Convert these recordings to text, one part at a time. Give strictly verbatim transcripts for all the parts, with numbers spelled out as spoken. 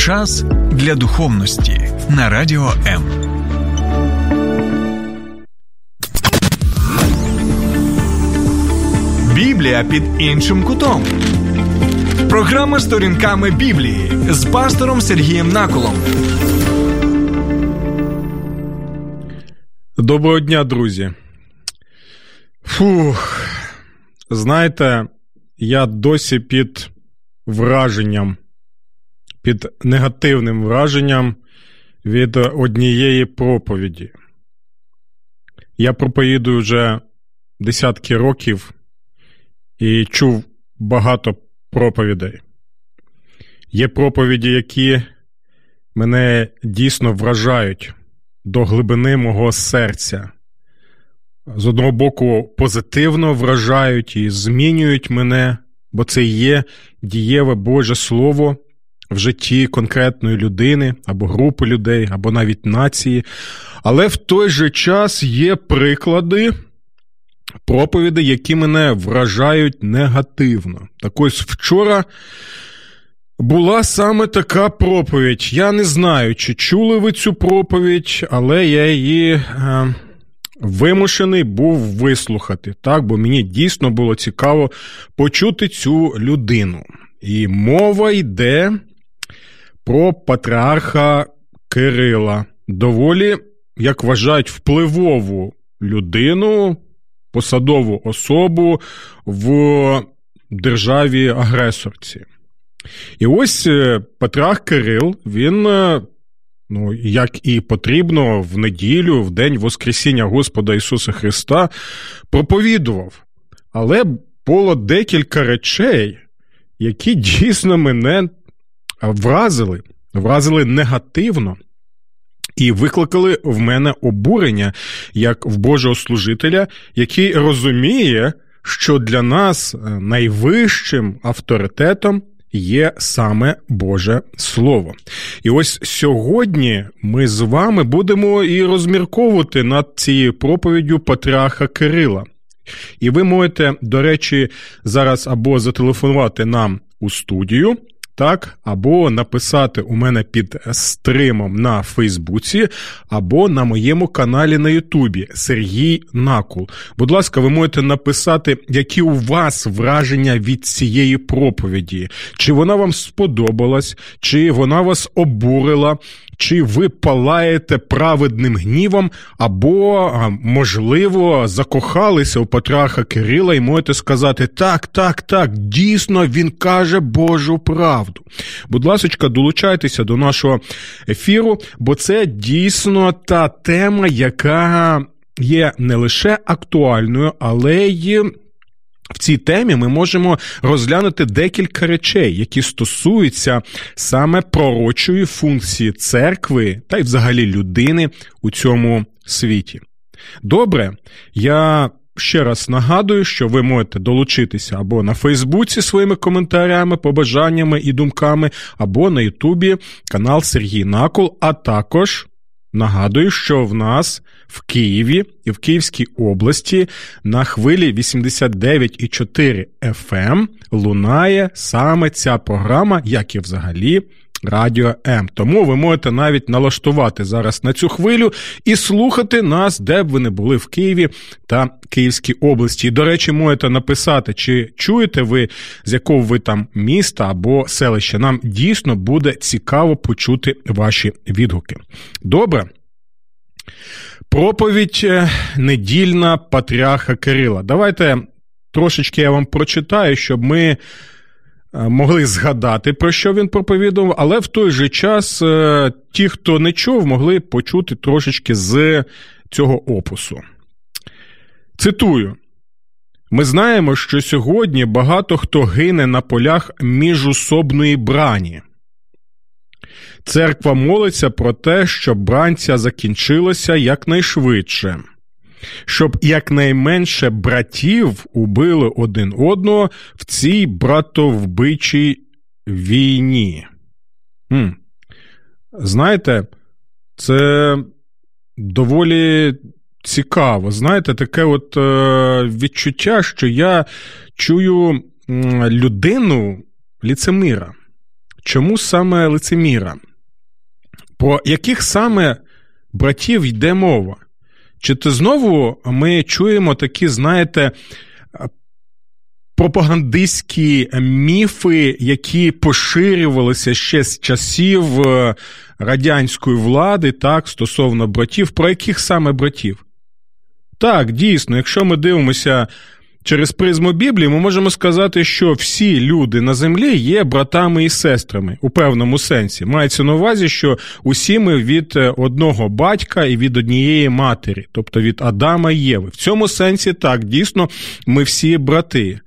Час для духовності на Радіо М. Біблія під іншим кутом. Програма «Сторінками Біблії» з пастором Сергієм Наколом. Доброго дня, друзі. Фух. Знаєте, я досі під враженням, під негативним враженням від однієї проповіді. Я проповідую вже десятки років і чув багато проповідей. Є проповіді, які мене дійсно вражають до глибини мого серця. З одного боку, позитивно вражають і змінюють мене, бо це є дієве Боже Слово в житті конкретної людини, або групи людей, або навіть нації. Але в той же час є приклади, проповіді, які мене вражають негативно. Так ось вчора була саме така проповідь. Я не знаю, чи чули ви цю проповідь, але я її е, вимушений був вислухати, так? Бо мені дійсно було цікаво почути цю людину. І мова йде про патріарха Кирила. Доволі, як вважають, впливову людину, посадову особу в державі-агресорці. І ось патріарх Кирил, він, ну, як і потрібно, в неділю, в день Воскресіння Господа Ісуса Христа проповідував. Але було декілька речей, які дійсно мене вразили, вразили негативно і викликали в мене обурення, як в Божого служителя, який розуміє, що для нас найвищим авторитетом є саме Боже Слово. І ось сьогодні ми з вами будемо і розмірковувати над цією проповіддю патріарха Кирила. І ви можете, до речі, зараз або зателефонувати нам у студію, так, або написати у мене під стримом на Фейсбуці, або на моєму каналі на Ютубі Сергій Накол. Будь ласка, ви можете написати, які у вас враження від цієї проповіді. Чи вона вам сподобалась, чи вона вас обурила, чи ви палаєте праведним гнівом, або, можливо, закохалися у патріарха Кирила і можете сказати, так, так, так, дійсно він каже Божу правду. Будь ласочка, долучайтеся до нашого ефіру, бо це дійсно та тема, яка є не лише актуальною, але й... В цій темі ми можемо розглянути декілька речей, які стосуються саме пророчої функції церкви та й взагалі людини у цьому світі. Добре, я ще раз нагадую, що ви можете долучитися або на Фейсбуці своїми коментарями, побажаннями і думками, або на Ютубі канал Сергій Накол, а також... Нагадую, що в нас в Києві і в Київській області на хвилі вісімдесят дев'ять цілих чотири десятих еф ем лунає саме ця програма, як і взагалі Радіо М. Тому ви можете навіть налаштувати зараз на цю хвилю і слухати нас, де б ви не були в Києві та Київській області. І, до речі, можете написати, чи чуєте ви, з якого ви там міста або селища. Нам дійсно буде цікаво почути ваші відгуки. Добре. Проповідь недільна патріарха Кирила. Давайте трошечки я вам прочитаю, щоб ми... могли згадати, про що він проповідував, але в той же час ті, хто не чув, могли почути трошечки з цього опису. Цитую. «Ми знаємо, що сьогодні багато хто гине на полях міжусобної брані. Церква молиться про те, щоб брань ця закінчилася якнайшвидше». Щоб якнайменше братів убили один одного в цій братовбичій війні. Хм. Знаєте, це доволі цікаво. Знаєте, таке от відчуття, що я чую людину-ліцеміра. Чому саме лицеміра? Про яких саме братів йде мова? Чи то знову ми чуємо такі, знаєте, пропагандистські міфи, які поширювалися ще з часів радянської влади, так, стосовно братів? Про яких саме братів? Так, дійсно, якщо ми дивимося через призму Біблії, ми можемо сказати, що всі люди на землі є братами і сестрами, у певному сенсі. Мається на увазі, що усі ми від одного батька і від однієї матері, тобто від Адама і Єви. В цьому сенсі так, дійсно, ми всі брати.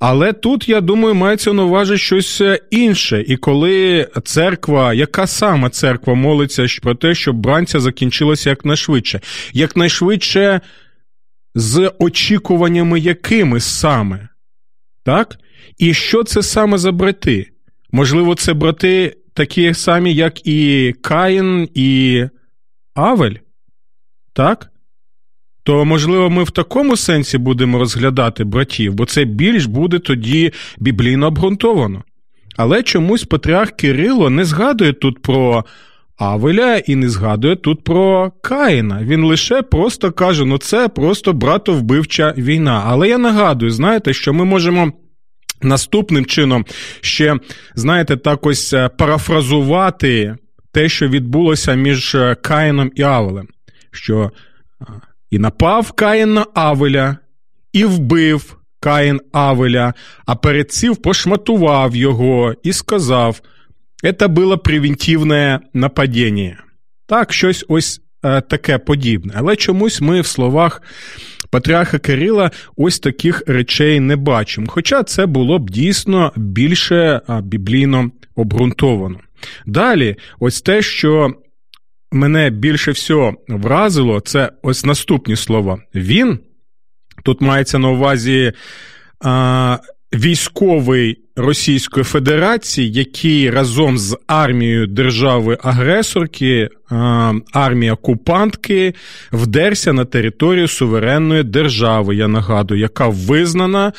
Але тут, я думаю, мається на увазі щось інше. І коли церква, яка сама церква молиться про те, щоб бранця закінчилося якнайшвидше. Якнайшвидше... з очікуваннями якими саме, так? І що це саме за брати? Можливо, це брати такі самі, як і Каїн, і Авель, так? То, можливо, ми в такому сенсі будемо розглядати братів, бо це більш буде тоді біблійно обґрунтовано. Але чомусь патріарх Кирило не згадує тут про Авеля і не згадує тут про Каїна. Він лише просто каже, ну це просто братовбивча війна. Але я нагадую, знаєте, що ми можемо наступним чином ще, знаєте, так ось парафразувати те, що відбулося між Каїном і Авелем. Що і напав Каїн на Авеля, і вбив Каїн Авеля, а перед цим пошматував його і сказав... Це було превентивне нападіння. Так, щось ось е, таке подібне. Але чомусь ми в словах патріарха Кирила ось таких речей не бачимо. Хоча це було б дійсно більше е, біблійно обґрунтовано. Далі, ось те, що мене більше всього вразило, це ось наступні слова. Він, тут мається на увазі... Е, військовий Російської Федерації, який разом з армією держави-агресорки, армії-окупантки, вдерся на територію суверенної держави, я нагадую, яка визнана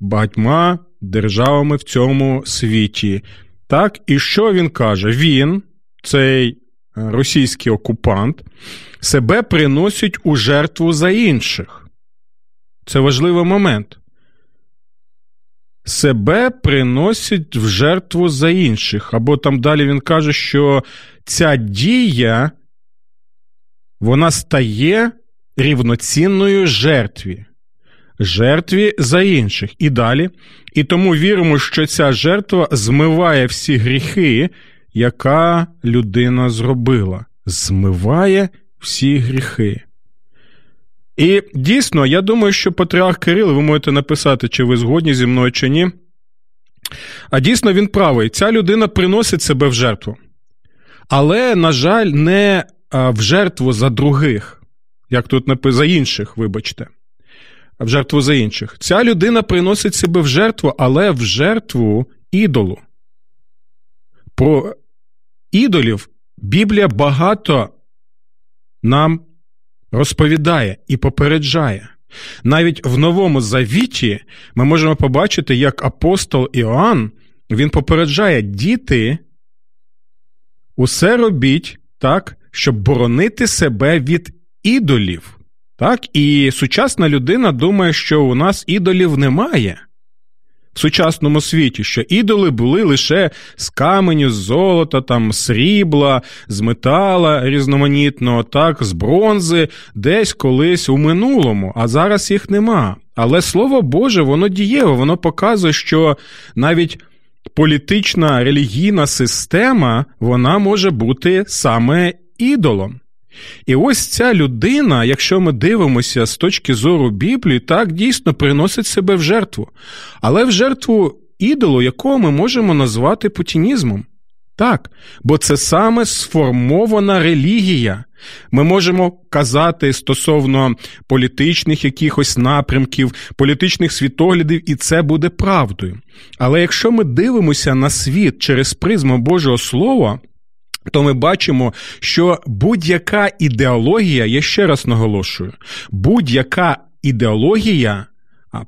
багатьма державами в цьому світі. Так? І що він каже? Він, цей російський окупант, себе приносить у жертву за інших. Це важливий момент. Себе приносить в жертву за інших. Або там далі він каже, що ця дія, вона стає рівноцінною жертві. Жертві за інших. І далі. І тому віримо, що ця жертва змиває всі гріхи, яка людина зробила. Змиває всі гріхи. І дійсно, я думаю, що патріарх Кирил, ви можете написати, чи ви згодні зі мною, чи ні. А дійсно, він правий. Ця людина приносить себе в жертву. Але, на жаль, не в жертву за других. Як тут написано, за інших, вибачте. В жертву за інших. Ця людина приносить себе в жертву, але в жертву ідолу. Про ідолів Біблія багато нам розповідає і попереджає. Навіть в Новому Завіті ми можемо побачити, як апостол Іоанн, він попереджає: діти, усе робіть так, щоб боронити себе від ідолів. Так? І сучасна людина думає, що у нас ідолів немає в сучасному світі, що ідоли були лише з каменю, з золота, там, з срібла, з метала різноманітного, так, з бронзи, десь колись у минулому, а зараз їх нема. Але Слово Боже, воно дієве, воно показує, що навіть політична, релігійна система, вона може бути саме ідолом. І ось ця людина, якщо ми дивимося з точки зору Біблії, так, дійсно приносить себе в жертву. Але в жертву ідолу, якого ми можемо назвати путінізмом. Так, бо це саме сформована релігія. Ми можемо казати стосовно політичних якихось напрямків, політичних світоглядів, і це буде правдою. Але якщо ми дивимося на світ через призму Божого Слова, то ми бачимо, що будь-яка ідеологія, я ще раз наголошую, будь-яка ідеологія,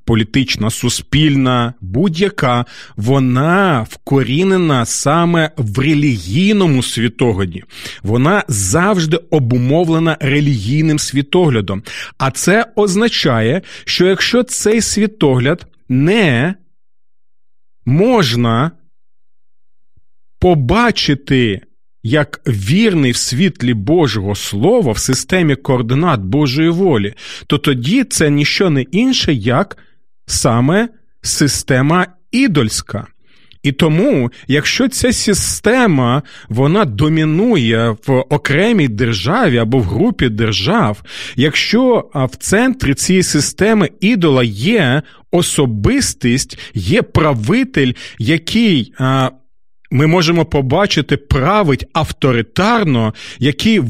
політична, суспільна, будь-яка, вона вкорінена саме в релігійному світогляді. Вона завжди обумовлена релігійним світоглядом. А це означає, що якщо цей світогляд не можна побачити як вірний в світлі Божого Слова в системі координат Божої волі, то тоді це ніщо не інше, як саме система ідольська. І тому, якщо ця система, вона домінує в окремій державі або в групі держав, якщо в центрі цієї системи ідола є особистість, є правитель, який... Ми можемо побачити, править авторитарно, який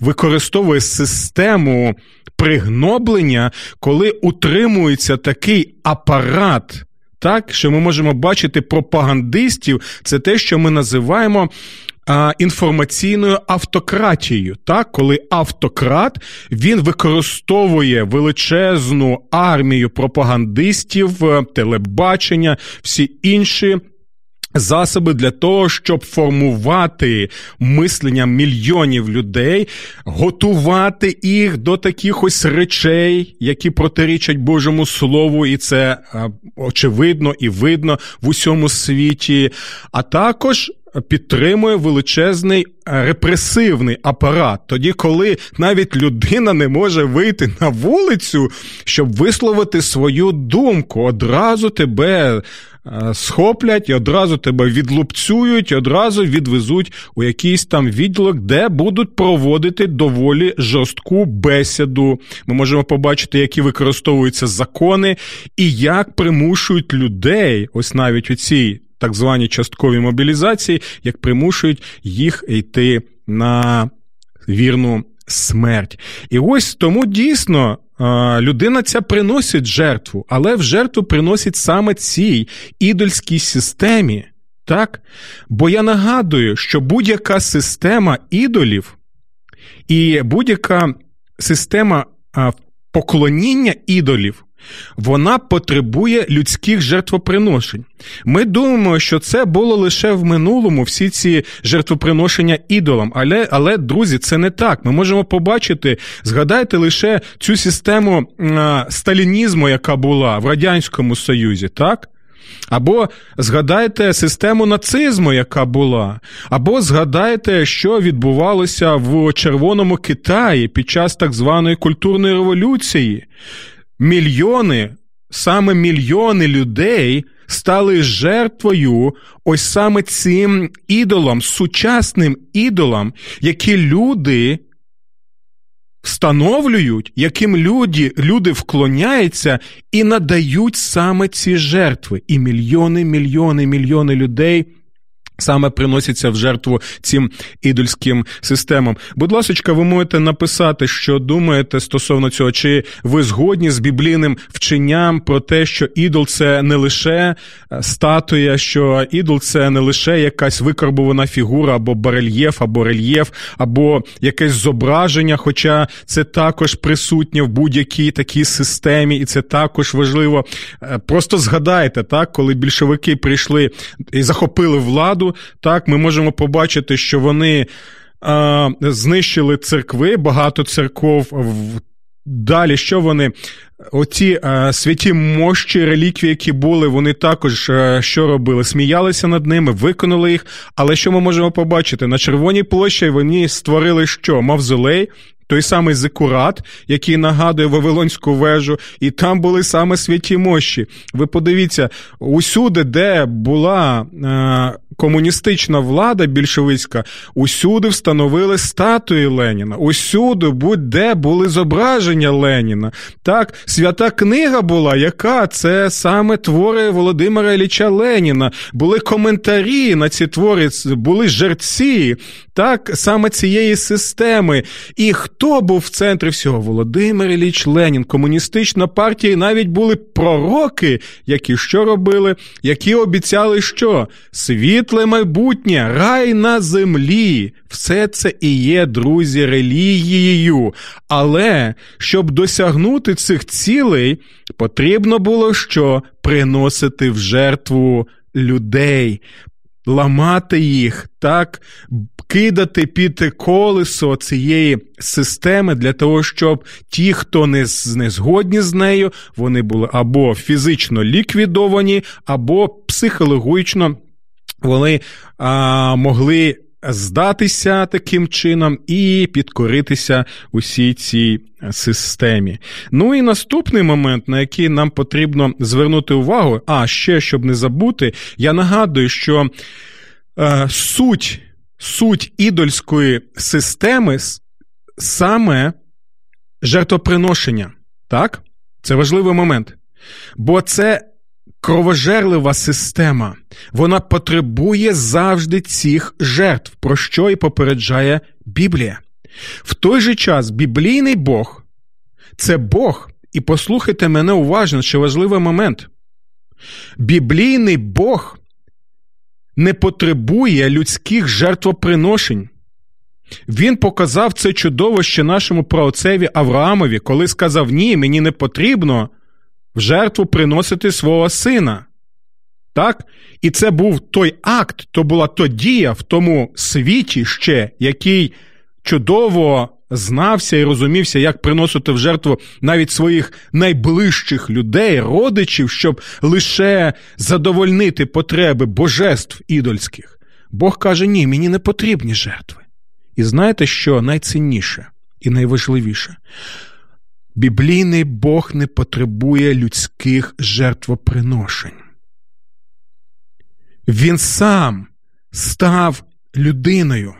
використовує систему пригноблення, коли утримується такий апарат, так, що ми можемо бачити пропагандистів, це те, що ми називаємо а, інформаційною автократією, так, коли автократ, він використовує величезну армію пропагандистів, телебачення, всі інші засоби для того, щоб формувати мислення мільйонів людей, готувати їх до таких ось речей, які протирічать Божому Слову, і це очевидно і видно в усьому світі, а також підтримує величезний репресивний апарат. Тоді, коли навіть людина не може вийти на вулицю, щоб висловити свою думку, одразу тебе схоплять, і одразу тебе відлупцюють, і одразу відвезуть у якийсь там відділок, де будуть проводити доволі жорстку бесіду. Ми можемо побачити, які використовуються закони, і як примушують людей, ось навіть у цій так звані часткові мобілізації, як примушують їх йти на вірну смерть. І ось тому дійсно людина ця приносить жертву, але в жертву приносить саме цій ідольській системі. Так? Бо я нагадую, що будь-яка система ідолів і будь-яка система поклоніння ідолів, вона потребує людських жертвоприношень. Ми думаємо, що це було лише в минулому, всі ці жертвоприношення ідолам. Але, але, друзі, це не так. Ми можемо побачити, згадайте лише цю систему а, сталінізму, яка була в Радянському Союзі, так? Або згадайте систему нацизму, яка була, або згадайте, що відбувалося в Червоному Китаї під час так званої культурної революції. Мільйони, саме мільйони людей стали жертвою ось саме цим ідолам, сучасним ідолам, які люди встановлюють, яким люди, люди вклоняються і надають саме ці жертви. І мільйони, мільйони, мільйони людей саме приносяться в жертву цим ідольським системам. Будь ласочка, ви можете написати, що думаєте стосовно цього, чи ви згодні з біблійним вченням про те, що ідол – це не лише статуя, що ідол – це не лише якась викарбована фігура, або барельєф, або рельєф, або якесь зображення, хоча це також присутнє в будь-якій такій системі, і це також важливо. Просто згадайте, так, коли більшовики прийшли і захопили владу, так, ми можемо побачити, що вони е, знищили церкви, багато церков. Далі, що вони? Оці е, святі мощі, реліквії, які були, вони також е, що робили? Сміялися над ними, виконали їх. Але що ми можемо побачити? На Червоній площі вони створили що? Мавзолей, той самий зикурат, який нагадує Вавилонську вежу, і там були саме святі мощі. Ви подивіться, усюди, де була е, комуністична влада більшовицька, усюди встановили статуї Леніна, усюди будь-де були зображення Леніна. Так, свята книга була, яка це саме твори Володимира Ілліча Леніна. Були коментарі на ці твори, були жерці, так, саме цієї системи. І хто Хто був в центрі всього? Володимир Ілліч Ленін, комуністична партія, і навіть були пророки, які що робили, які обіцяли що? Світле майбутнє, рай на землі. Все це і є, друзі, релігією. Але, щоб досягнути цих цілей, потрібно було що? Приносити в жертву людей, ламати їх, так, кидати під колесо цієї системи для того, щоб ті, хто не, не згодні з нею, вони були або фізично ліквідовані, або психологічно вони а, могли здатися таким чином і підкоритися усій цій системі. Ну і наступний момент, на який нам потрібно звернути увагу, а ще, щоб не забути, я нагадую, що е, суть, суть ідольської системи саме жертвоприношення, так? Це важливий момент, бо це кровожерлива система, вона потребує завжди цих жертв, про що і попереджає Біблія. В той же час біблійний Бог – це Бог, і послухайте мене уважно, що важливий момент. Біблійний Бог не потребує людських жертвоприношень. Він показав це чудово ще нашому праотцеві Авраамові, коли сказав: «Ні, мені не потрібно в жертву приносити свого сина». Так? І це був той акт, то була то дія в тому світі ще, який чудово знався і розумівся, як приносити в жертву навіть своїх найближчих людей, родичів, щоб лише задовольнити потреби божеств ідольських. Бог каже: «Ні, мені не потрібні жертви». І знаєте, що найцінніше і найважливіше? Біблійний Бог не потребує людських жертвоприношень. Він сам став людиною.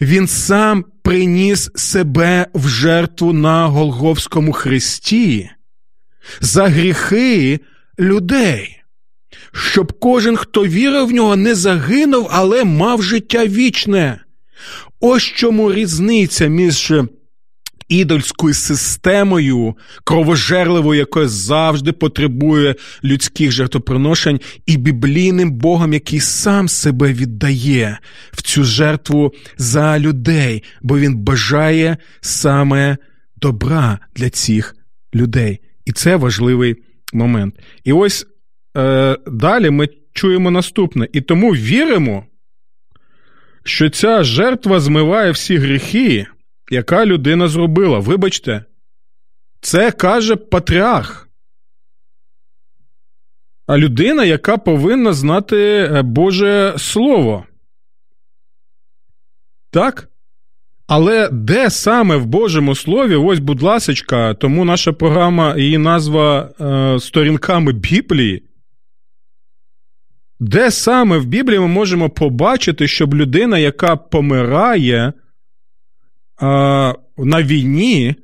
Він сам приніс себе в жертву на Голгофському хресті за гріхи людей, щоб кожен, хто вірив в нього, не загинув, але мав життя вічне. Ось чому різниця між ідольською системою, кровожерливою, яка завжди потребує людських жертвоприношень, і біблійним Богом, який сам себе віддає в цю жертву за людей, бо він бажає саме добра для цих людей. І це важливий момент. І ось е, далі ми чуємо наступне. І тому віримо, що ця жертва змиває всі гріхи, яка людина зробила. Вибачте, це каже патріарх. А людина, яка повинна знати Боже Слово. Так? Але де саме в Божому Слові, ось, будь ласочка, тому наша програма, її назва е, «Сторінками Біблії». Де саме в Біблії ми можемо побачити, щоб людина, яка помирає на війні,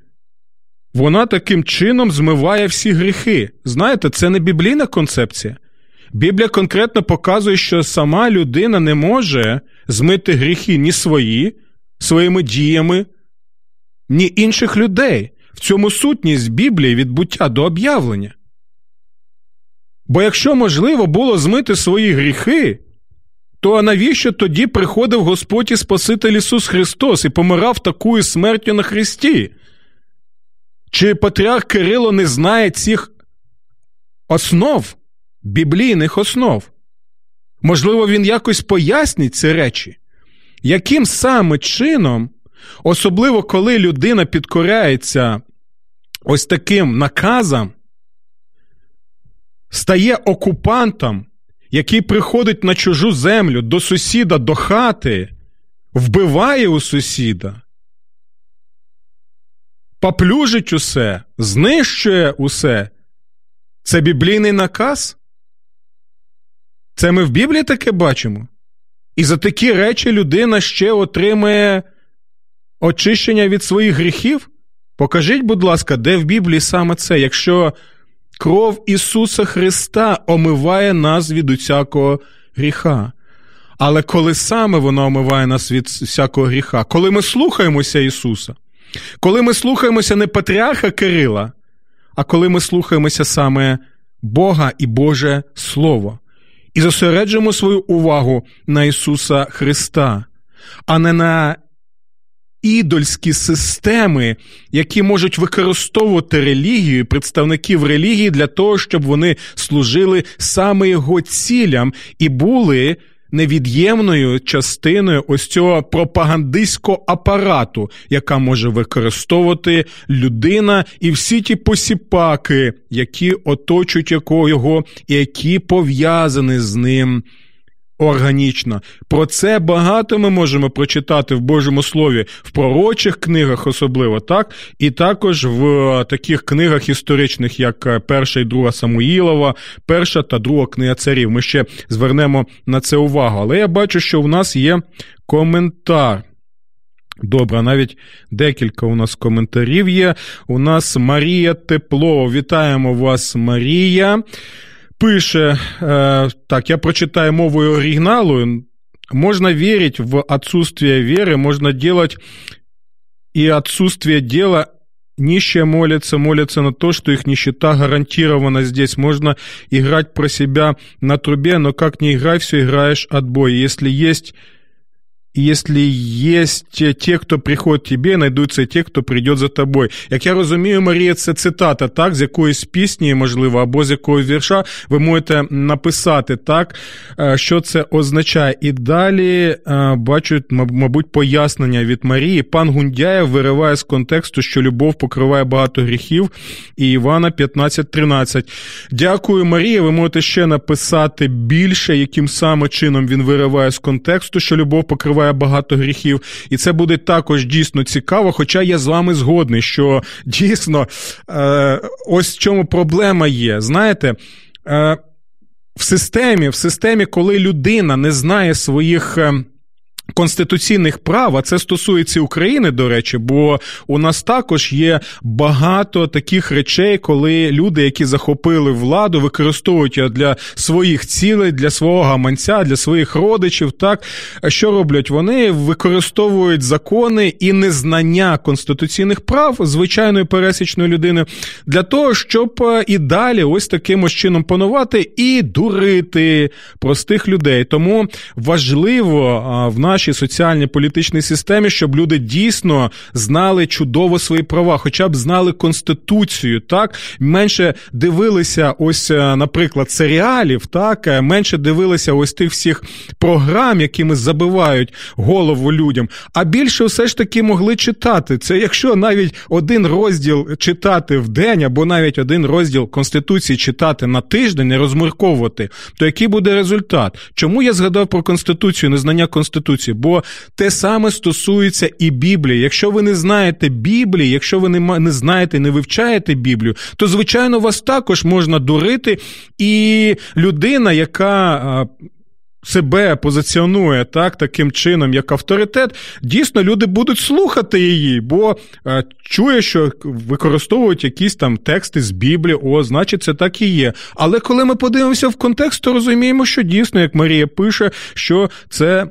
вона таким чином змиває всі гріхи? Знаєте, це не біблійна концепція. Біблія конкретно показує, що сама людина не може змити гріхи ні свої, своїми діями, ні інших людей. В цьому сутність Біблії від буття до об'явлення. Бо якщо можливо було змити свої гріхи, то навіщо тоді приходив Господь і Спаситель Ісус Христос і помирав такою смертю на хресті? Чи патріарх Кирило не знає цих основ, біблійних основ? Можливо, він якось пояснить ці речі? Яким саме чином, особливо коли людина підкоряється ось таким наказам, стає окупантом, який приходить на чужу землю, до сусіда, до хати, вбиває у сусіда, поплюжить усе, знищує усе. Це біблійний наказ? Це ми в Біблії таке бачимо? І за такі речі людина ще отримає очищення від своїх гріхів? Покажіть, будь ласка, де в Біблії саме це, якщо кров Ісуса Христа омиває нас від усякого гріха. Але коли саме вона омиває нас від всякого гріха? Коли ми слухаємося Ісуса, Коли ми слухаємося не Патріарха Кирила, а коли ми слухаємося саме Бога і Боже Слово, і зосереджуємо свою увагу на Ісуса Христа, а не на ідольські системи, які можуть використовувати релігію, представників релігії для того, щоб вони служили саме його цілям і були невід'ємною частиною ось цього пропагандистського апарату, яка може використовувати людина і всі ті посіпаки, які оточують його і які пов'язані з ним органічно. Про це багато ми можемо прочитати в Божому Слові, в пророчих книгах особливо, так? І також в таких книгах історичних, як Перша і Друга Самуїлова, Перша та Друга книга царів. Ми ще звернемо на це увагу. Але я бачу, що в нас є коментар. Добре, навіть декілька у нас коментарів є. У нас Марія Теплова. Вітаємо вас, Марія. Пише, э, так, я прочитаю мовою оригиналу. Можно верить в отсутствие веры, можно делать и отсутствие дела. Нищие молятся, молятся на то, что их нищета гарантирована здесь. Можно играть про себя на трубе, но как не играй, все играешь отбой. Если есть... Если есть те, хто приходить тебе, знайдуться те, хто прийде за тобою. Як я розумію, Марія, це цитата, так, з якоїсь пісні, можливо, або з якогось вірша. Ви можете написати, так, що це означає. І далі бачу, мабуть, пояснення від Марії. Пан Гундяєв вириває з контексту, що любов покриває багато гріхів. І Івана п'ятнадцять тринадцять. Дякую, Марія. Ви можете ще написати більше, яким саме чином він вириває з контексту, що любов покриває багато гріхів. І це буде також дійсно цікаво, хоча я з вами згодний, що дійсно ось в чому проблема є. Знаєте, в системі, в системі, коли людина не знає своїх конституційних прав, а це стосується України, до речі, бо у нас також є багато таких речей, коли люди, які захопили владу, використовують її для своїх цілей, для свого гаманця, для своїх родичів, так, що роблять? Вони використовують закони і незнання конституційних прав звичайної пересічної людини для того, щоб і далі ось таким ось чином панувати і дурити простих людей. Тому важливо в нашій нашій соціальній політичній системі, щоб люди дійсно знали чудово свої права, хоча б знали Конституцію, так? Менше дивилися ось, наприклад, серіалів, так? Менше дивилися ось тих всіх програм, якими забивають голову людям, а більше все ж таки могли читати. Це якщо навіть один розділ читати в день, або навіть один розділ Конституції читати на тиждень і розмірковувати, то який буде результат? Чому я згадав про Конституцію, незнання Конституції? Бо те саме стосується і Біблії. Якщо ви не знаєте Біблії, якщо ви не знаєте, не вивчаєте Біблію, то, звичайно, вас також можна дурити. І людина, яка себе позиціонує, так, таким чином, як авторитет, дійсно люди будуть слухати її, бо е, чує, що використовують якісь там тексти з Біблії, о, значить, це так і є. Але коли ми подивимося в контекст, то розуміємо, що дійсно, як Марія пише, що це е,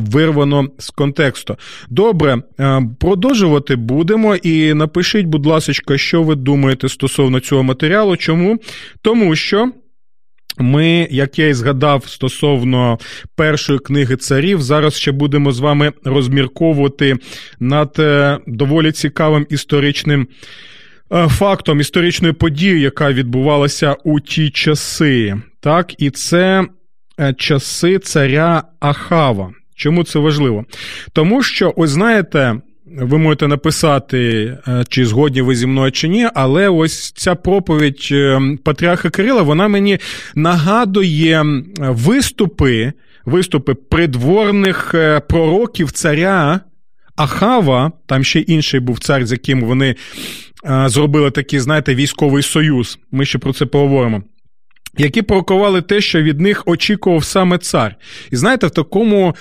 вирвано з контексту. Добре, е, продовжувати будемо, і напишіть, будь ласочка, що ви думаєте стосовно цього матеріалу. Чому? Тому що ми, як я і згадав, стосовно першої книги царів, зараз ще будемо з вами розмірковувати над доволі цікавим історичним фактом, історичною подією, яка відбувалася у ті часи. Так, і це часи царя Ахава. Чому це важливо? Тому що, ось знаєте, ви можете написати, чи згодні ви зі мною, чи ні, але ось ця проповідь Патріарха Кирила, вона мені нагадує виступи, виступи придворних пророків царя Ахава, там ще інший був цар, з яким вони зробили такий, знаєте, військовий союз, ми ще про це поговоримо, які пророкували те, що від них очікував саме цар. І знаєте, в такому...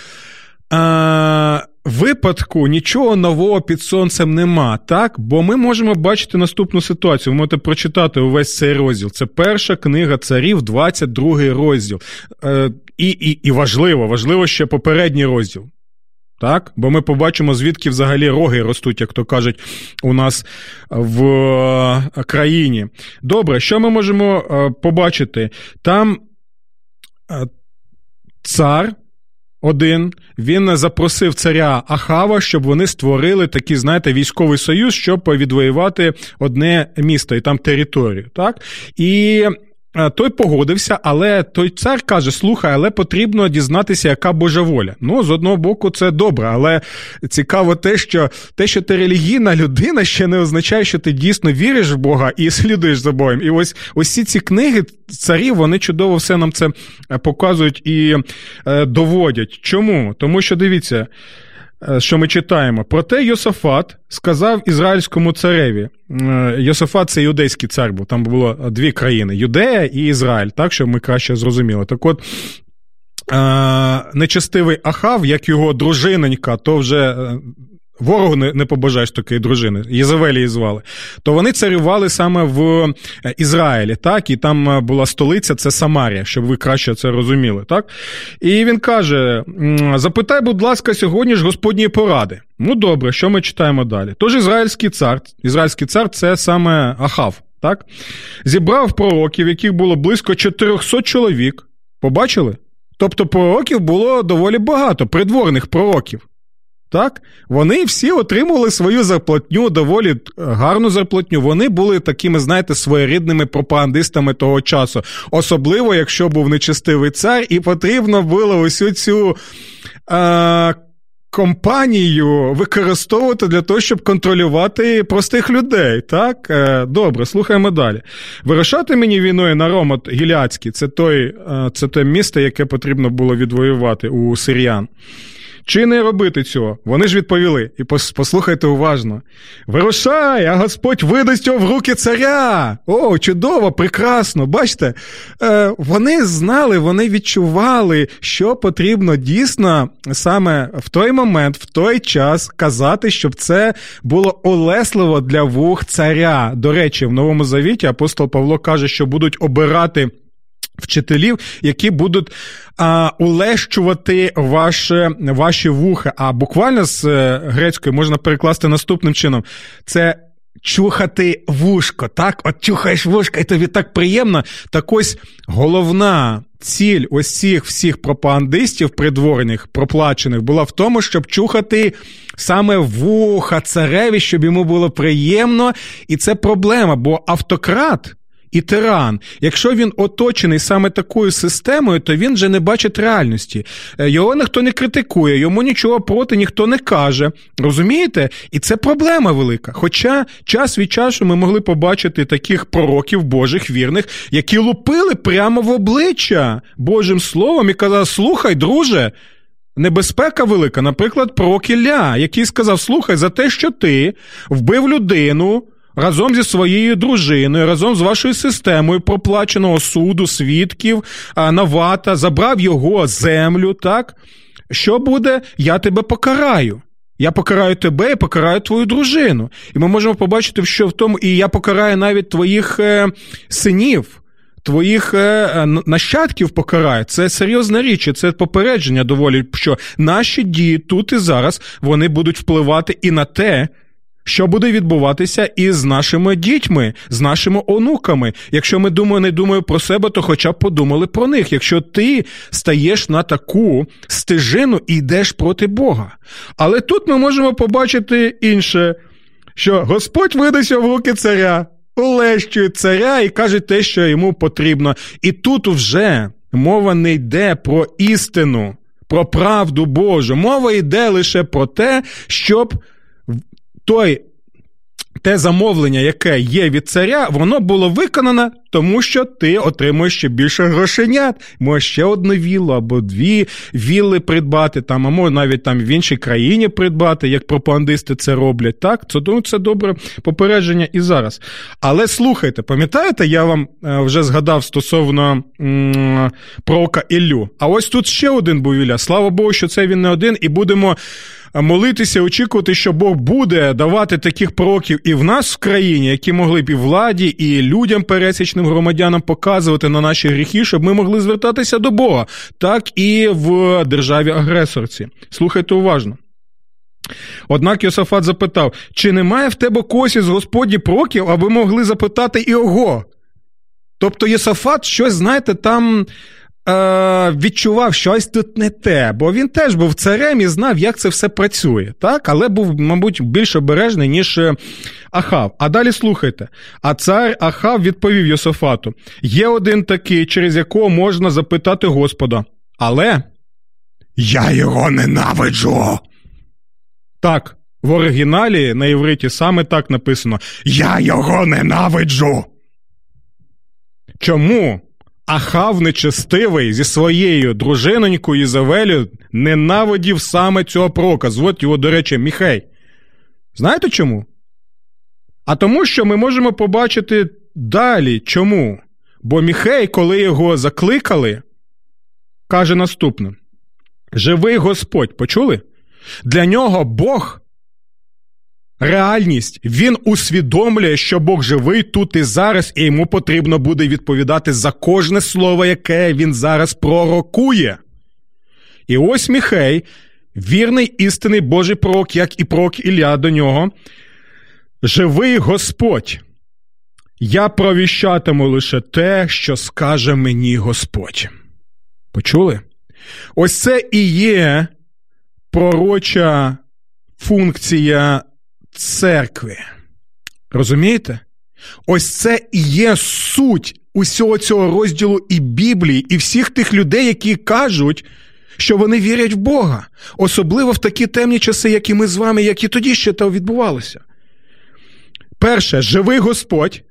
випадку нічого нового під сонцем нема, так? Бо ми можемо бачити наступну ситуацію. Ви можете прочитати увесь цей розділ. Це перша книга царів, двадцять другий розділ. І, і, і важливо, важливо ще попередній розділ. так? Бо ми побачимо, звідки взагалі роги ростуть, як то кажуть, у нас в країні. Добре, що ми можемо побачити? Там цар один, він запросив царя Ахава, щоб вони створили такий, знаєте, військовий союз, щоб відвоювати одне місто і там територію, так? І той погодився, але той цар каже, слухай, але потрібно дізнатися, яка Божа воля. Ну, з одного боку, це добре, але цікаво те, що те, що ти релігійна людина, ще не означає, що ти дійсно віриш в Бога і слідуєш за Богом. І ось усі ці книги царів, вони чудово все нам це показують і доводять. Чому? Тому що, дивіться, що ми читаємо. Проте Йосафат сказав ізраїльському цареві. Йосафат – це юдейський цар був. Там було дві країни – Юдея і Ізраїль, так, щоб ми краще зрозуміли. Так от, нечестивий Ахав, як його дружиненька, то вже ворогу не побажаєш такої дружини, Єзавель її звали, то вони царювали саме в Ізраїлі, так, і там була столиця, це Самарія, щоб ви краще це розуміли, так, і він каже, запитай, будь ласка, сьогодні ж Господньої поради. Ну, добре, що ми читаємо далі? Тож ізраїльський цар, ізраїльський цар – це саме Ахав, так, зібрав пророків, яких було близько чотириста чоловік, побачили? Тобто пророків було доволі багато, придворних пророків. Так? Вони всі отримували свою зарплатню, доволі гарну зарплатню. Вони були такими, знаєте, своєрідними пропагандистами того часу. Особливо, якщо був нечестивий цар, і потрібно було усю цю е- компанію використовувати для того, щоб контролювати простих людей. Так? Е- добре, слухаємо далі. Вирушати мені війною на Ромот Гіліадський, це той, е- це те місто, яке потрібно було відвоювати у сиріян. Чи не робити цього? Вони ж відповіли. І послухайте уважно. Вирушай, а Господь видасть його в руки царя. О, чудово, прекрасно. Бачите, вони знали, вони відчували, що потрібно дійсно саме в той момент, в той час казати, щоб це було улесливо для вух царя. До речі, в Новому Завіті апостол Павло каже, що будуть обирати вчителів, які будуть а, улещувати ваше, ваші вуха. А буквально з грецької можна перекласти наступним чином. Це чухати вушко, так? От чухаєш вушко, і тобі так приємно. Так ось головна ціль ось цих всіх пропагандистів придворних, проплачених, була в тому, щоб чухати саме вуха цареві, щоб йому було приємно. І це проблема, бо автократ і тиран, якщо він оточений саме такою системою, то він вже не бачить реальності. Його ніхто не критикує, йому нічого проти ніхто не каже. Розумієте? І це проблема велика. Хоча час від часу ми могли побачити таких пророків Божих, вірних, які лупили прямо в обличчя Божим словом і казали, слухай, друже, небезпека велика. Наприклад, пророк Ілля, який сказав, слухай, за те, що ти вбив людину, разом зі своєю дружиною, разом з вашою системою проплаченого суду, свідків, Навата, забрав його землю, так? Що буде? Я тебе покараю. Я покараю тебе і покараю твою дружину. І ми можемо побачити, що в тому, і я покараю навіть твоїх е, синів, твоїх е, нащадків покараю. Це серйозна річ, це попередження доволі, що наші дії тут і зараз, вони будуть впливати і на те, що буде відбуватися із нашими дітьми, з нашими онуками. Якщо ми думаємо, не думаємо про себе, то хоча б подумали про них. Якщо ти стаєш на таку стежину і йдеш проти Бога. Але тут ми можемо побачити інше, що Господь видасть в руки царя, улещують царя і каже те, що йому потрібно. І тут вже мова не йде про істину, про правду Божу. Мова йде лише про те, щоб Той, те замовлення, яке є від царя, воно було виконано, тому що ти отримуєш ще більше грошенят. Можеш ще одну віллу або дві вілли придбати, там, а може навіть там в іншій країні придбати, як пропагандисти це роблять. Так? Це, ну, це добре попередження і зараз. Але слухайте, пам'ятаєте, я вам вже згадав стосовно м- пророка Іллю. А ось тут ще один був Ілля. Слава Богу, що це він не один, і будемо молитися, очікувати, що Бог буде давати таких пророків і в нас в країні, які могли б і владі, і людям пересічним громадянам показувати на наші гріхи, щоб ми могли звертатися до Бога, так і в державі-агресорці. Слухайте уважно. Однак Йосафат запитав, чи немає в тебе когось із Господні проків, аби могли запитати і ого? Тобто Йосафат щось, знаєте, там е- відчував, щось тут не те, бо він теж був царем і знав, як це все працює, так? Але був, мабуть, більш обережний, ніж Ахав. А далі слухайте. А цар Ахав відповів Йосафату, є один такий, через якого можна запитати Господа, але я його ненавиджу. Так, в оригіналі на євриті саме так написано. Я його ненавиджу. Чому Ахав нечестивий зі своєю дружинонькою Ізавелю ненавидів саме цього пророка? Звуть його, до речі, Міхей. Знаєте чому? А тому, що ми можемо побачити далі чому. Бо Міхей, коли його закликали, каже наступне. Живий Господь, почули? Для нього Бог – реальність. Він усвідомлює, що Бог живий тут і зараз, і йому потрібно буде відповідати за кожне слово, яке він зараз пророкує. І ось Міхей, вірний істинний Божий пророк, як і пророк Ілля до нього. Живий Господь. Я провіщатиму лише те, що скаже мені Господь. Почули? Ось це і є пророча функція церкви. Розумієте? Ось це і є суть усього цього розділу і Біблії, і всіх тих людей, які кажуть, що вони вірять в Бога. Особливо в такі темні часи, які ми з вами, які тоді ще там відбувалося. Перше, живий Господь,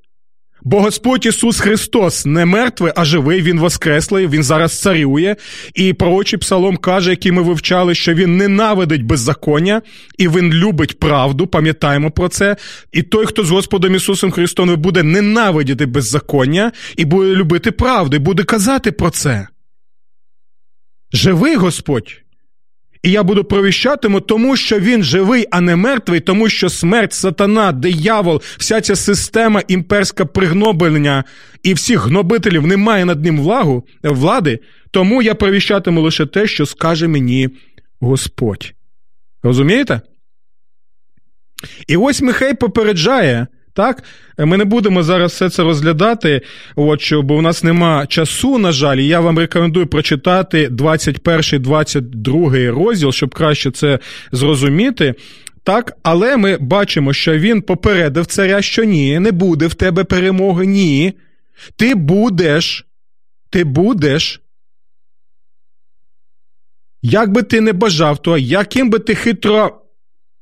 бо Господь Ісус Христос не мертвий, а живий, Він воскреслий, Він зараз царює. І пророчий псалом каже, який ми вивчали, що Він ненавидить беззаконня, і Він любить правду, пам'ятаємо про це. І той, хто з Господом Ісусом Христом буде ненавидіти беззаконня, і буде любити правду, і буде казати про це. Живий Господь. І я буду провіщатиму, тому що він живий, а не мертвий, тому що смерть, сатана, диявол, вся ця система імперська пригноблення і всіх гнобителів не має над ним влагу, влади, тому я провіщатиму лише те, що скаже мені Господь. Розумієте? І ось Михей попереджає, так? Ми не будемо зараз все це розглядати, от, що, бо у нас нема часу, на жаль, і я вам рекомендую прочитати двадцять перший двадцять другий розділ, щоб краще це зрозуміти. Так, але ми бачимо, що він попередив царя, що ні, не буде в тебе перемоги, ні. Ти будеш, ти будеш, як би ти не бажав того, яким би ти хитро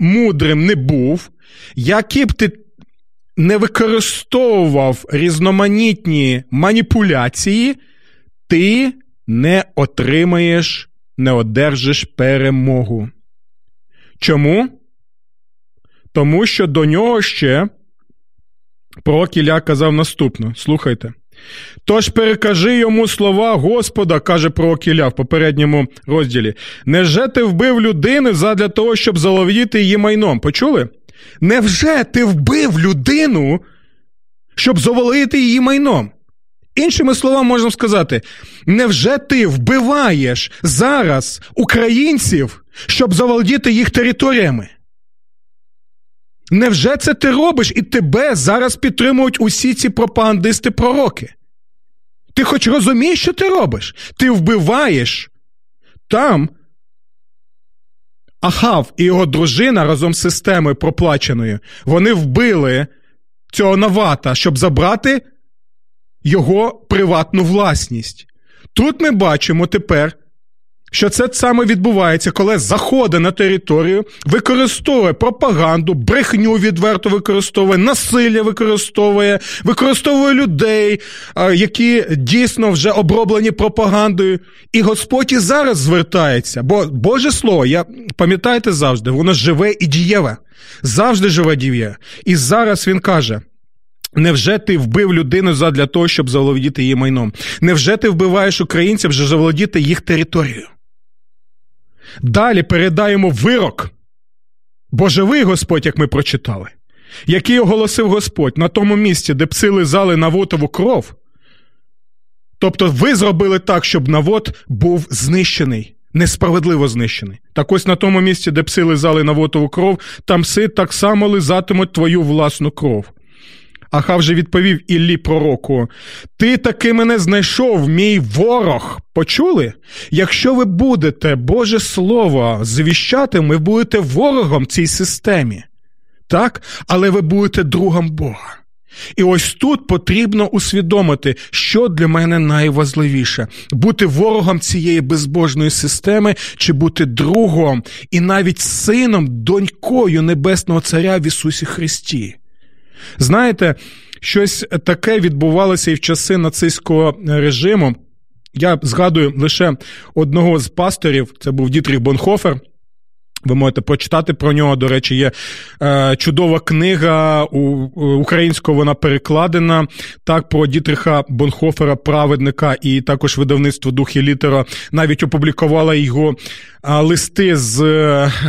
мудрим не був, яким б ти не використовував різноманітні маніпуляції, ти не отримаєш, не одержиш перемогу. Чому? Тому що до нього ще пророк Ілля казав наступно. Слухайте. Тож перекажи йому слова Господа, каже пророк Ілля в попередньому розділі. Неже ти вбив людини задля того, щоб заволодіти її майном? Почули? Невже ти вбив людину, щоб заволодіти її майном? Іншими словами можна сказати, невже ти вбиваєш зараз українців, щоб заволодіти їх територіями? Невже це ти робиш і тебе зараз підтримують усі ці пропагандисти-пророки? Ти хоч розумієш, що ти робиш? Ти вбиваєш там Ахав і його дружина разом з системою проплаченою, вони вбили цього Навата, щоб забрати його приватну власність. Тут ми бачимо тепер, що це саме відбувається, коли заходить на територію, використовує пропаганду, брехню відверто використовує, насилля використовує, використовує людей, які дійсно вже оброблені пропагандою. І Господь і зараз звертається, бо Боже Слово, я пам'ятаєте завжди, воно живе і дієве, завжди живе дієве. І зараз він каже, невже ти вбив людину задля того, щоб заволодіти її майном? Невже ти вбиваєш українців, щоб заволодіти їх територією? Далі передаємо вирок, бо живий Господь, як ми прочитали, який оголосив Господь на тому місці, де пси лизали Навотову кров. Тобто ви зробили так, щоб Навот був знищений. несправедливо знищений. Так ось на тому місці, де пси лизали Навотову кров, там пси так само лизатимуть твою власну кров. Ахав же відповів Іллі пророку: «Ти таки мене знайшов, мій ворог!» Почули? Якщо ви будете Боже Слово звіщати, ви будете ворогом цій системі. Так? Але ви будете другом Бога. І ось тут потрібно усвідомити, що для мене найважливіше – бути ворогом цієї безбожної системи чи бути другом і навіть сином, донькою Небесного Царя в Ісусі Христі. Знаєте, щось таке відбувалося і в часи нацистського режиму. Я згадую лише одного з пасторів, це був Дітріх Бонхофер. Ви можете прочитати про нього, до речі, є чудова книга, українською вона перекладена, так, про Дітриха Бонхофера, праведника, і також видавництво «Дух і літера» навіть опублікувало його листи з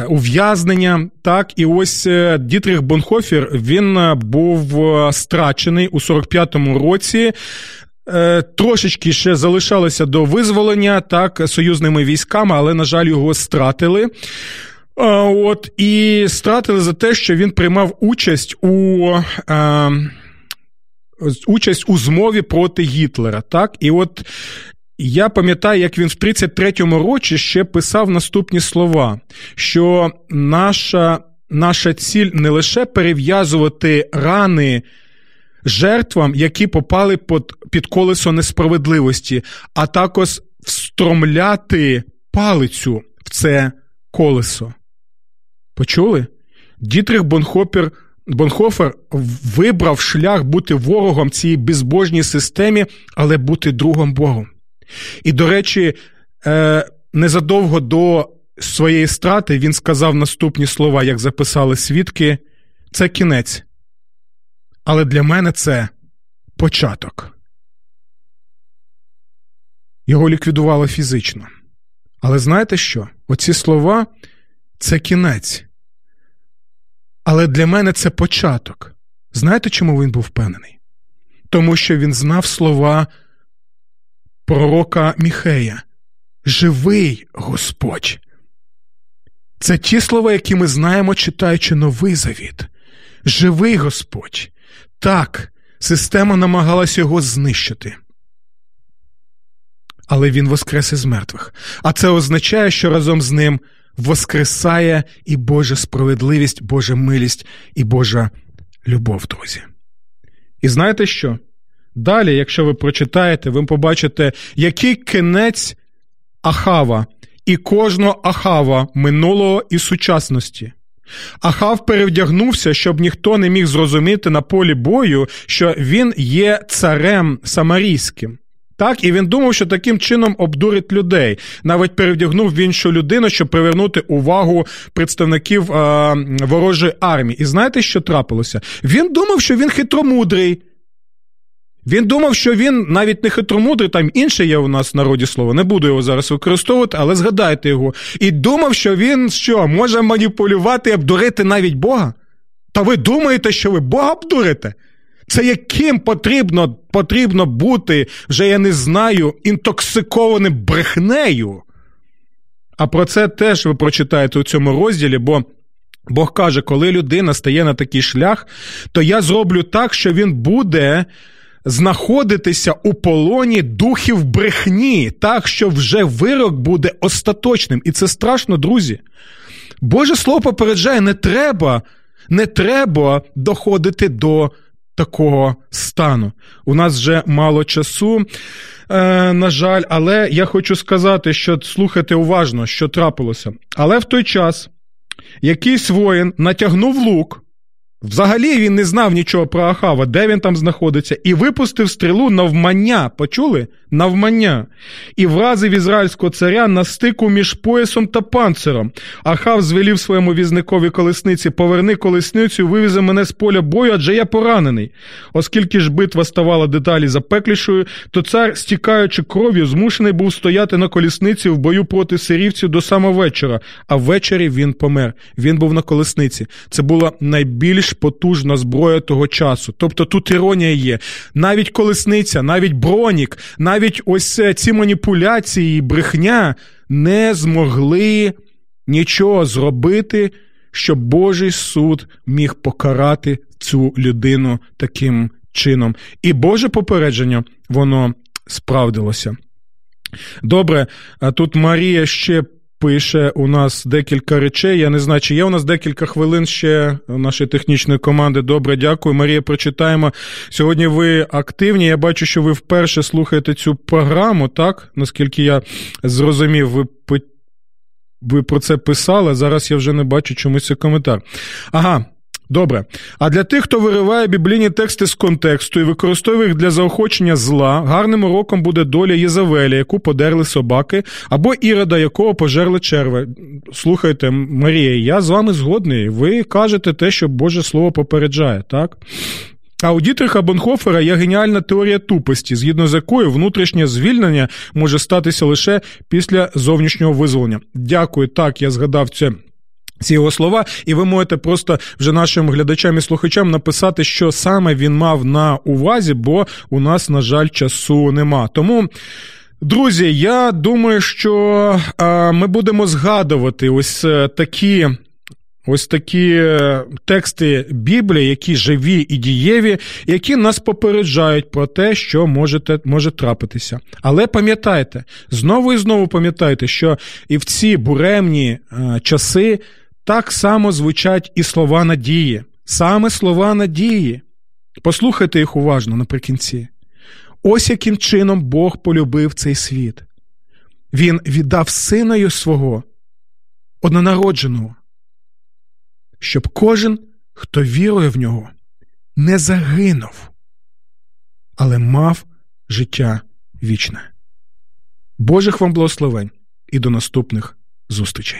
ув'язнення, так, і ось Дітріх Бонхофер, він був страчений у сорок п'ятому році, трошечки ще залишалося до визволення, так, союзними військами, але, на жаль, його стратили. От, і стратили за те, що він приймав участь у, е, участь у змові проти Гітлера. Так? І от я пам'ятаю, як він в тридцять третьому році ще писав наступні слова, що наша, наша ціль не лише перев'язувати рани жертвам, які попали під, під колесо несправедливості, а також встромляти палицю в це колесо. Почули? Дітріх Бонхофер, Бонхофер вибрав шлях бути ворогом цієї безбожній системі, але бути другом Богом. І, до речі, незадовго до своєї страти він сказав наступні слова, як записали свідки: «Це кінець, але для мене це початок». Його ліквідували фізично. Але знаєте що? Оці слова – це кінець. Але для мене це початок. Знаєте, чому він був впевнений? Тому що він знав слова пророка Міхея: «Живий Господь». Це ті слова, які ми знаємо, читаючи Новий Завіт. «Живий Господь». Так, система намагалася його знищити. Але він воскрес із мертвих. А це означає, що разом з ним воскресає і Божа справедливість, Божа милість і Божа любов, друзі. І знаєте що? Далі, якщо ви прочитаєте, ви побачите, який кінець Ахава і кожного Ахава минулого і сучасності. Ахав перевдягнувся, щоб ніхто не міг зрозуміти на полі бою, що він є царем самарійським. Так, і він думав, що таким чином обдурить людей. Навіть перевдягнув в іншу людину, щоб привернути увагу представників е- ворожої армії. І знаєте, що трапилося? Він думав, що він хитромудрий. Він думав, що він навіть не хитромудрий, там інше є у нас в народі слово, не буду його зараз використовувати, але згадайте його. І думав, що він що, може маніпулювати і обдурити навіть Бога? Та ви думаєте, що ви Бога обдурите? Це яким потрібно, потрібно бути, вже я не знаю, інтоксикованим брехнею. А про це теж ви прочитаєте у цьому розділі, бо Бог каже, коли людина стає на такий шлях, то я зроблю так, що він буде знаходитися у полоні духів брехні, так, що вже вирок буде остаточним. І це страшно, друзі. Боже Слово попереджає, не треба, не треба доходити до такого стану. У нас вже мало часу, е, на жаль, але я хочу сказати, що слухайте уважно, що трапилося. Але в той час якийсь воїн натягнув лук, взагалі він не знав нічого про Ахава, де він там знаходиться, і випустив стрілу навмання, почули? Навмання. І вразив ізраїльського царя на стику між поясом та панциром. Ахав звелів своєму візникові колесниці: «Поверни колесницю і вивези мене з поля бою, адже я поранений». Оскільки ж битва ставала дедалі запеклішою, то цар, стікаючи кров'ю, змушений був стояти на колісниці в бою проти сирівців до самого вечора. А ввечері він помер. Він був на колесниці. Це була найбільш потужна зброя того часу. Тобто тут іронія є. Навіть колесниця, навіть бронік, навіть ось ці маніпуляції і брехня не змогли нічого зробити, щоб Божий суд міг покарати цю людину таким чином. І Боже попередження, воно справдилося. Добре, а тут Марія ще пише у нас декілька речей. Я не знаю, чи є у нас декілька хвилин ще нашої технічної команди. Добре, дякую. Марія, прочитаємо. Сьогодні ви активні. Я бачу, що ви вперше слухаєте цю програму, так? Наскільки я зрозумів, ви ви про це писали. Зараз я вже не бачу чомусь цей коментар. Ага. Добре. А для тих, хто вириває біблійні тексти з контексту і використовує їх для заохочення зла, гарним уроком буде доля Єзавеля, яку подерли собаки, або Ірода, якого пожерли черви. Слухайте, Марія, я з вами згодний. Ви кажете те, що Боже Слово попереджає, так? А у Дітриха Бонхофера є геніальна теорія тупості, згідно з якою внутрішнє звільнення може статися лише після зовнішнього визволення. Дякую, так, я згадав це. Ці його слова, і ви можете просто вже нашим глядачам і слухачам написати, що саме він мав на увазі, бо у нас, на жаль, часу нема. Тому, друзі, я думаю, що а, ми будемо згадувати ось такі... Ось такі тексти Біблії, які живі і дієві, які нас попереджають про те, що можете, може трапитися. Але пам'ятайте, знову і знову пам'ятайте, що і в ці буремні е, часи так само звучать і слова надії. Саме слова надії. Послухайте їх уважно наприкінці. Ось яким чином Бог полюбив цей світ. Він віддав сина свого, однонародженого, щоб кожен, хто вірує в нього, не загинув, але мав життя вічне. Божих вам благословень і до наступних зустрічей.